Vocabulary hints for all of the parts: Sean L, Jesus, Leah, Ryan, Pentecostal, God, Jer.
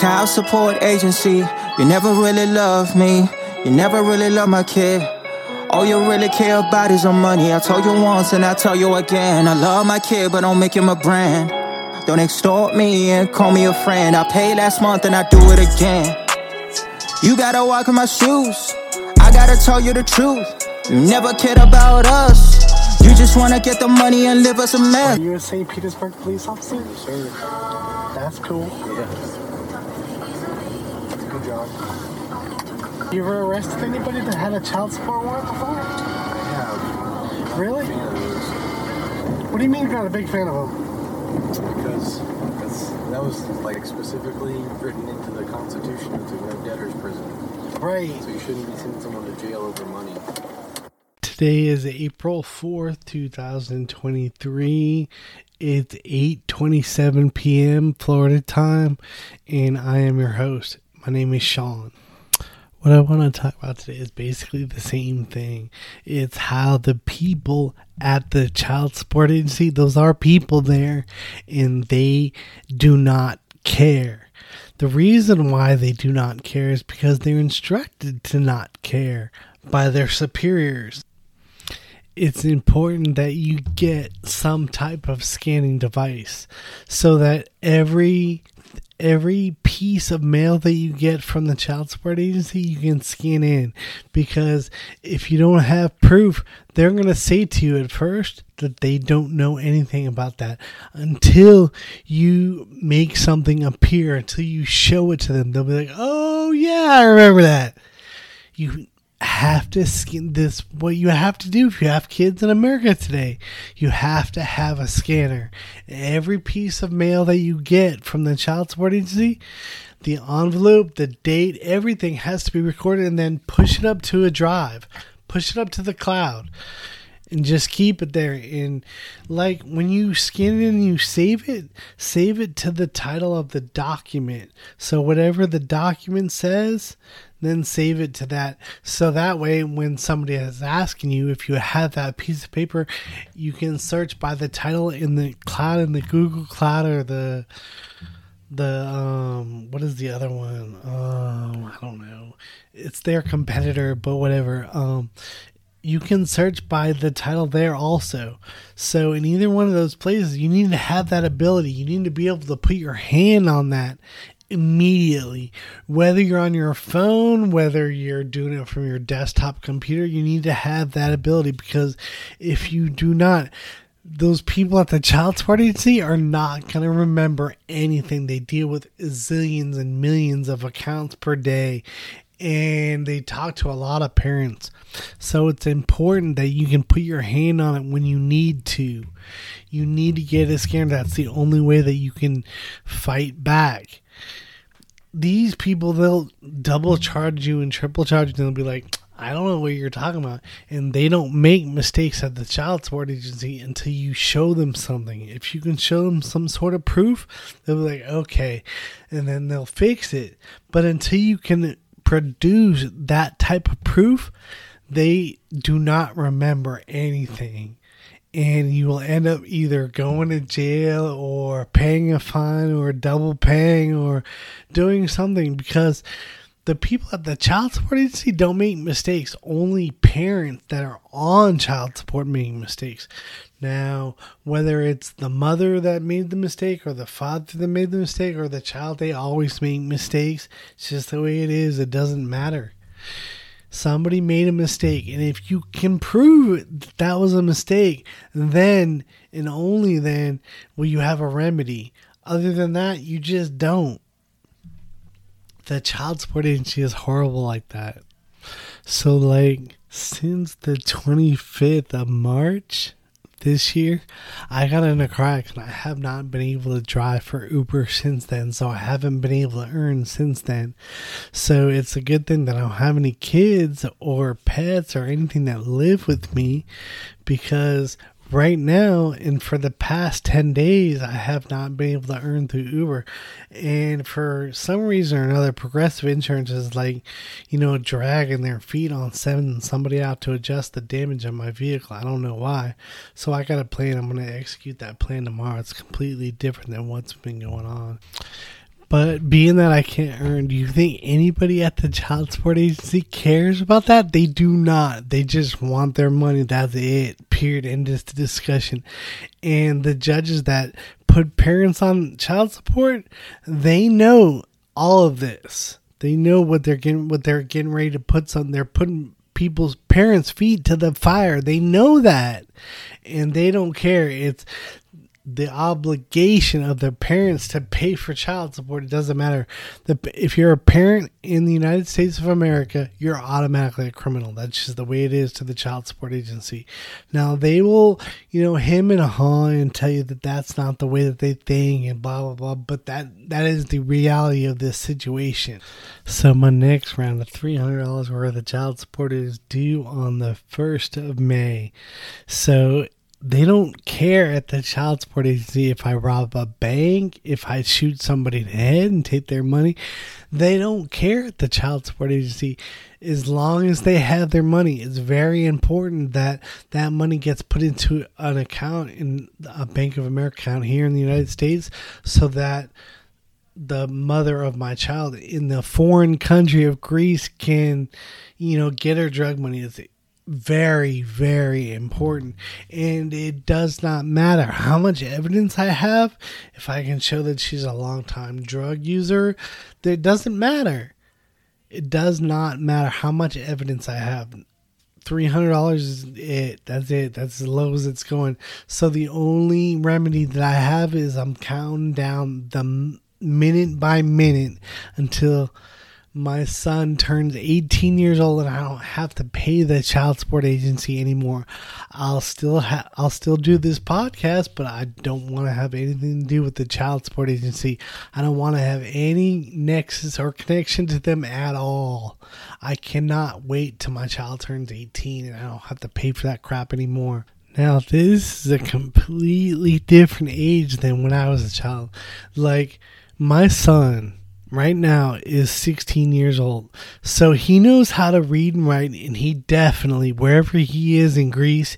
Child support agency. You never really love me. You never really love my kid. All you really care about is your money. I told you once and I tell you again. I love my kid, but don't make him a brand. Don't extort me and call me a friend. I paid last month and I do it again. You gotta walk in my shoes. I gotta tell you the truth. You never cared about us. You just wanna get the money and live us a mess. Are you a St. Petersburg police officer? Sure. That's cool. Yeah. Good job. You ever arrested anybody that had a child support warrant before? I have. Really? What do you mean you're not a big fan of him? Because that was like specifically written into the Constitution to no debtor's prison. Right. So you shouldn't be sending someone to jail over money. Today is April 4th, 2023. It's 8:27 p.m. Florida time, and I am your host. My name is Sean. What I want to talk about today is basically the same thing. It's how the people at the child support agency, those are people there, and they do not care. The reason why they do not care is because they're instructed to not care by their superiors. It's important that you get some type of scanning device so that every piece of mail that you get from the child support agency, you can scan in, because if you don't have proof, they're going to say to you at first that they don't know anything about that until you make something appear, until you show it to them. They'll be like, oh yeah, I remember that. You have to scan this. What you have to do if you have kids in America today, you have to have a scanner. Every piece of mail that you get from the child support agency, the envelope, the date, everything has to be recorded, and then push it up to a drive, push it up to the cloud, and just keep it there. And like when you scan it and you save it to the title of the document. So whatever the document says, then save it to that. So that way, when somebody is asking you, if you have that piece of paper, you can search by the title in the cloud, in the Google Cloud, or the what is the other one? I don't know. It's their competitor, but whatever. You can search by the title there also. So in either one of those places, you need to have that ability. You need to be able to put your hand on that immediately, whether you're on your phone, whether you're doing it from your desktop computer. You need to have that ability, because if you do not, those people at the child support agency are not going to remember anything. They deal with zillions and millions of accounts per day, and they talk to a lot of parents. So it's important that you can put your hand on it when you need to. You need to get a scanner. That's the only way that you can fight back. These people, they'll double charge you and triple charge you, and they'll be like, I don't know what you're talking about. And they don't make mistakes at the child support agency until you show them something. If you can show them some sort of proof, they'll be like, okay. And then they'll fix it. But until you can produce that type of proof, they do not remember anything. And you will end up either going to jail or paying a fine or double paying or doing something, because the people at the child support agency don't make mistakes. Only parents that are on child support make mistakes. Now, whether it's the mother that made the mistake or the father that made the mistake or the child, they always make mistakes. It's just the way it is. It doesn't matter. Somebody made a mistake, and if you can prove it, that that was a mistake, then and only then will you have a remedy. Other than that, you just don't. The child support agency is horrible like that. So, like, since the 25th of March this year, I got in a car accident. I have not been able to drive for Uber since then, so I haven't been able to earn since then. So it's a good thing that I don't have any kids or pets or anything that live with me, because right now and for the past 10 days, I have not been able to earn through Uber. And for some reason or another, Progressive Insurance is like, you know, dragging their feet on sending somebody out to adjust the damage on my vehicle. I don't know why. So I got a plan. I'm going to execute that plan tomorrow. It's completely different than what's been going on. But being that I can't earn, do you think anybody at the child support agency cares about that? They do not. They just want their money. That's it. Period. End of discussion. And the judges that put parents on child support, they know all of this. They know what they're getting ready to put something. They're putting people's parents' feet to the fire. They know that, and they don't care. It's the obligation of the parents to pay for child support. It doesn't matter. If you're a parent in the United States of America, you're automatically a criminal. That's just the way it is to the child support agency. Now, they will, hem and haw and tell you that that's not the way that they think and blah, blah, blah. But that is the reality of this situation. So my next round of $300 worth of child support is due on the 1st of May. So they don't care at the child support agency if I rob a bank, if I shoot somebody in the head and take their money. They don't care at the child support agency as long as they have their money. It's very important that that money gets put into an account, in a Bank of America account here in the United States, so that the mother of my child in the foreign country of Greece can, get her drug money. It's very, very important. And it does not matter how much evidence I have. If I can show that she's a long-time drug user, that doesn't matter. It does not matter how much evidence I have. $300 is it. That's it. That's as low as it's going. So the only remedy that I have is I'm counting down the minute by minute until my son turns 18 years old and I don't have to pay the child support agency anymore. I'll still do this podcast, but I don't want to have anything to do with the child support agency. I don't want to have any nexus or connection to them at all. I cannot wait till my child turns 18 and I don't have to pay for that crap anymore. Now, this is a completely different age than when I was a child. Like, my son right now is 16 years old. So he knows how to read and write, and he definitely, wherever he is in Greece,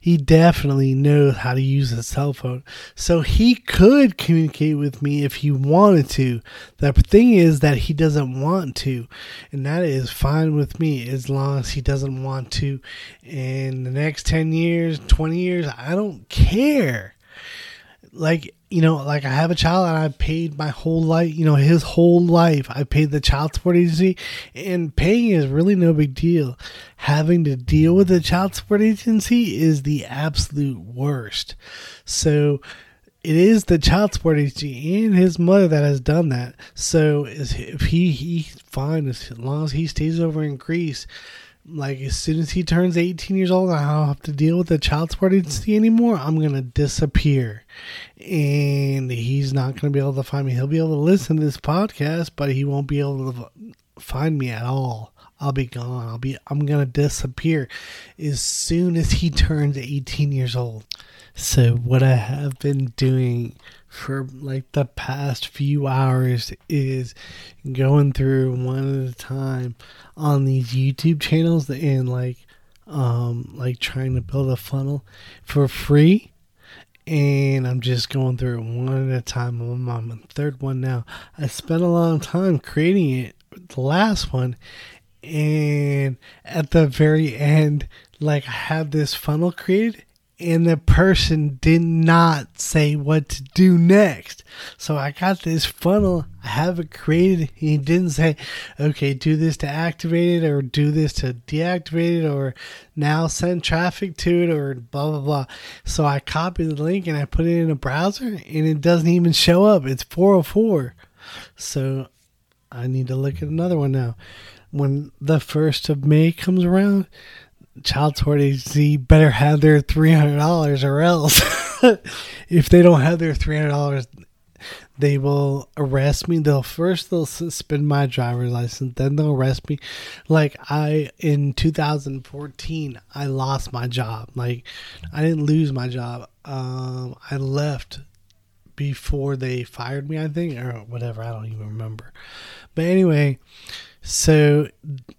he definitely knows how to use a cell phone. So he could communicate with me if he wanted to. The thing is that he doesn't want to, and that is fine with me as long as he doesn't want to. In the next 10 years, 20 years, I don't care. Like I have a child and I paid my whole life, his whole life, I paid the child support agency, and paying is really no big deal. Having to deal with the child support agency is the absolute worst. So it is the child support agency and his mother that has done that. So if he's fine as long as he stays over in Greece. Like, as soon as he turns 18 years old and I don't have to deal with the child support agency anymore, I'm going to disappear. And he's not going to be able to find me. He'll be able to listen to this podcast, but he won't be able to find me at all. I'll be gone. I'm going to disappear as soon as he turns 18 years old. So what I have been doing for like the past few hours is going through one at a time on these YouTube channels and like trying to build a funnel for free. And I'm just going through it one at a time. I'm on my third one now. I spent a long time creating it, the last one. And at the very end, like, I have this funnel created, and the person did not say what to do next. So I got this funnel, I have it created. He didn't say, okay, do this to activate it, or do this to deactivate it, or now send traffic to it, or blah, blah, blah. So I copied the link and I put it in a browser, and it doesn't even show up. It's 404. So I need to look at another one now. When the 1st of May comes around, child support agency better have their $300 or else. If they don't have their $300, they will arrest me. They'll suspend my driver's license, then they'll arrest me. Like, in 2014, I lost my job. Like, I didn't lose my job. I left before they fired me, I think, or whatever. I don't even remember. But anyway, so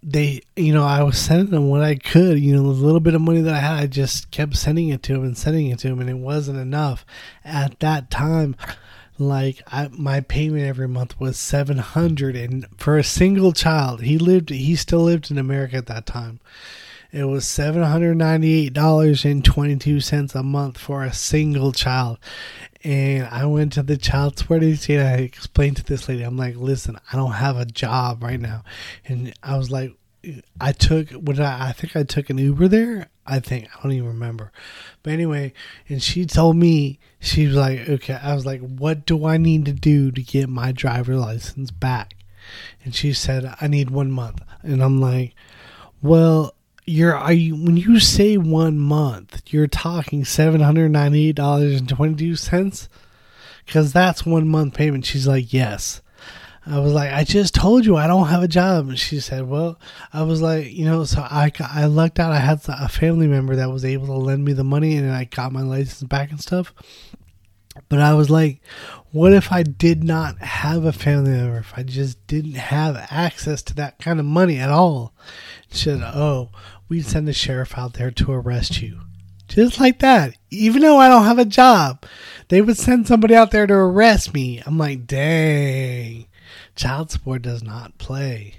they, I was sending them what I could, the little bit of money that I had, I just kept sending it to them, and it wasn't enough. At that time, Like, my payment every month was $700, and for a single child, he still lived in America at that time. It was $798.22 a month for a single child. And I went to the child support agency and I explained to this lady, I'm like, listen, I don't have a job right now. And I was like, I think I took an Uber there. I don't even remember. But anyway, and she told me, she was like, okay, I was like, what do I need to do to get my driver's license back? And she said, I need 1 month. And I'm like, well, when you say 1 month, you're talking $798.22 because that's 1 month payment. She's like, yes. I was like, I just told you I don't have a job. And she said, well, I was like, so I lucked out. I had a family member that was able to lend me the money and I got my license back and stuff. But I was like, what if I did not have a family member? If I just didn't have access to that kind of money at all? She said, oh, we'd send the sheriff out there to arrest you. Just like that. Even though I don't have a job, they would send somebody out there to arrest me. I'm like, dang. Child support does not play.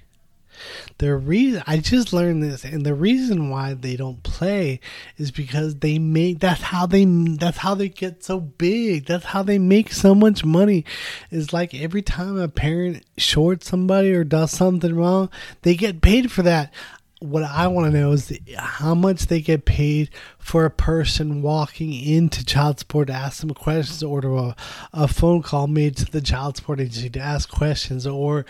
The reason I just learned this, and the reason why they don't play is because that's how they get so big. That's how they make so much money. Is like every time a parent shorts somebody or does something wrong, they get paid for that. What I want to know is how much they get paid for a person walking into child support to ask them questions, or to a phone call made to the child support agency to ask questions, or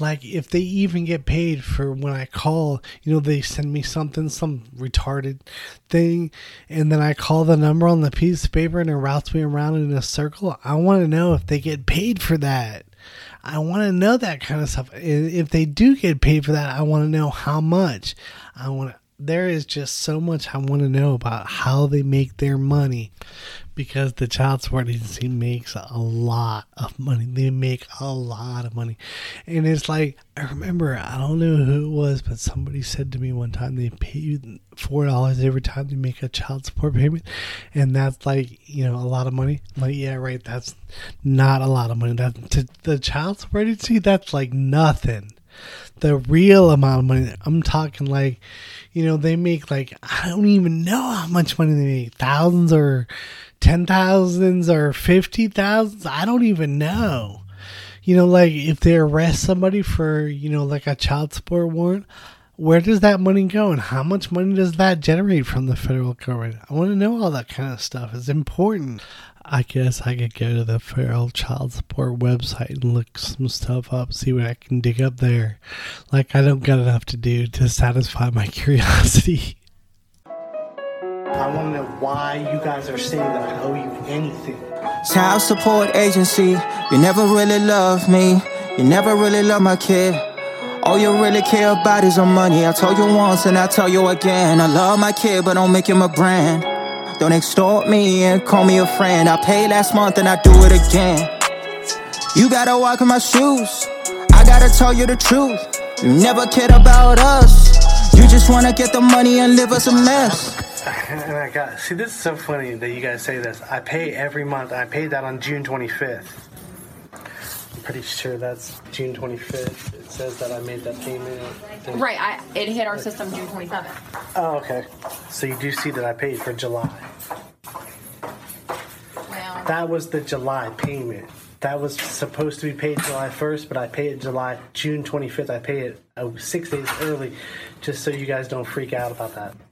like if they even get paid for when I call, they send me something, some retarded thing, and then I call the number on the piece of paper and it routes me around in a circle. I want to know if they get paid for that. I want to know that kind of stuff. If they do get paid for that, I want to know how much. There is just so much I want to know about how they make their money, because the child support agency makes a lot of money. They make a lot of money. And it's like, I remember, I don't know who it was, but somebody said to me one time, they pay you $4 every time you make a child support payment. And that's like, a lot of money. I'm like, yeah, right. That's not a lot of money. That to the child support agency, that's like nothing. The real amount of money, I'm talking like, they make like, I don't even know how much money they make. Thousands or 10,000s or 50,000s. I don't even know. Like if they arrest somebody for, like a child support warrant, where does that money go and how much money does that generate from the federal government? I want to know all that kind of stuff. It's important. I guess I could go to the federal child support website and look some stuff up, see what I can dig up there. Like, I don't got enough to do to satisfy my curiosity. I want to know why you guys are saying that I owe you anything. Child support agency, you never really love me. You never really love my kid. All you really care about is your money. I told you once and I tell you again. I love my kid, but don't make him a brand. Don't extort me and call me a friend. I paid last month and I do it again. You gotta walk in my shoes. I gotta tell you the truth. You never cared about us. You just wanna get the money and live us a mess. And I got, see, this is so funny that you guys say this. I pay every month. I paid that on June 25th. I'm pretty sure that's June 25th. It says that I made that payment. Right, it hit our system June 27th. Oh, okay. So you do see that I paid for July. Wow. That was the July payment. That was supposed to be paid July 1st, but I paid it June 25th. I paid it 6 days early, just so you guys don't freak out about that.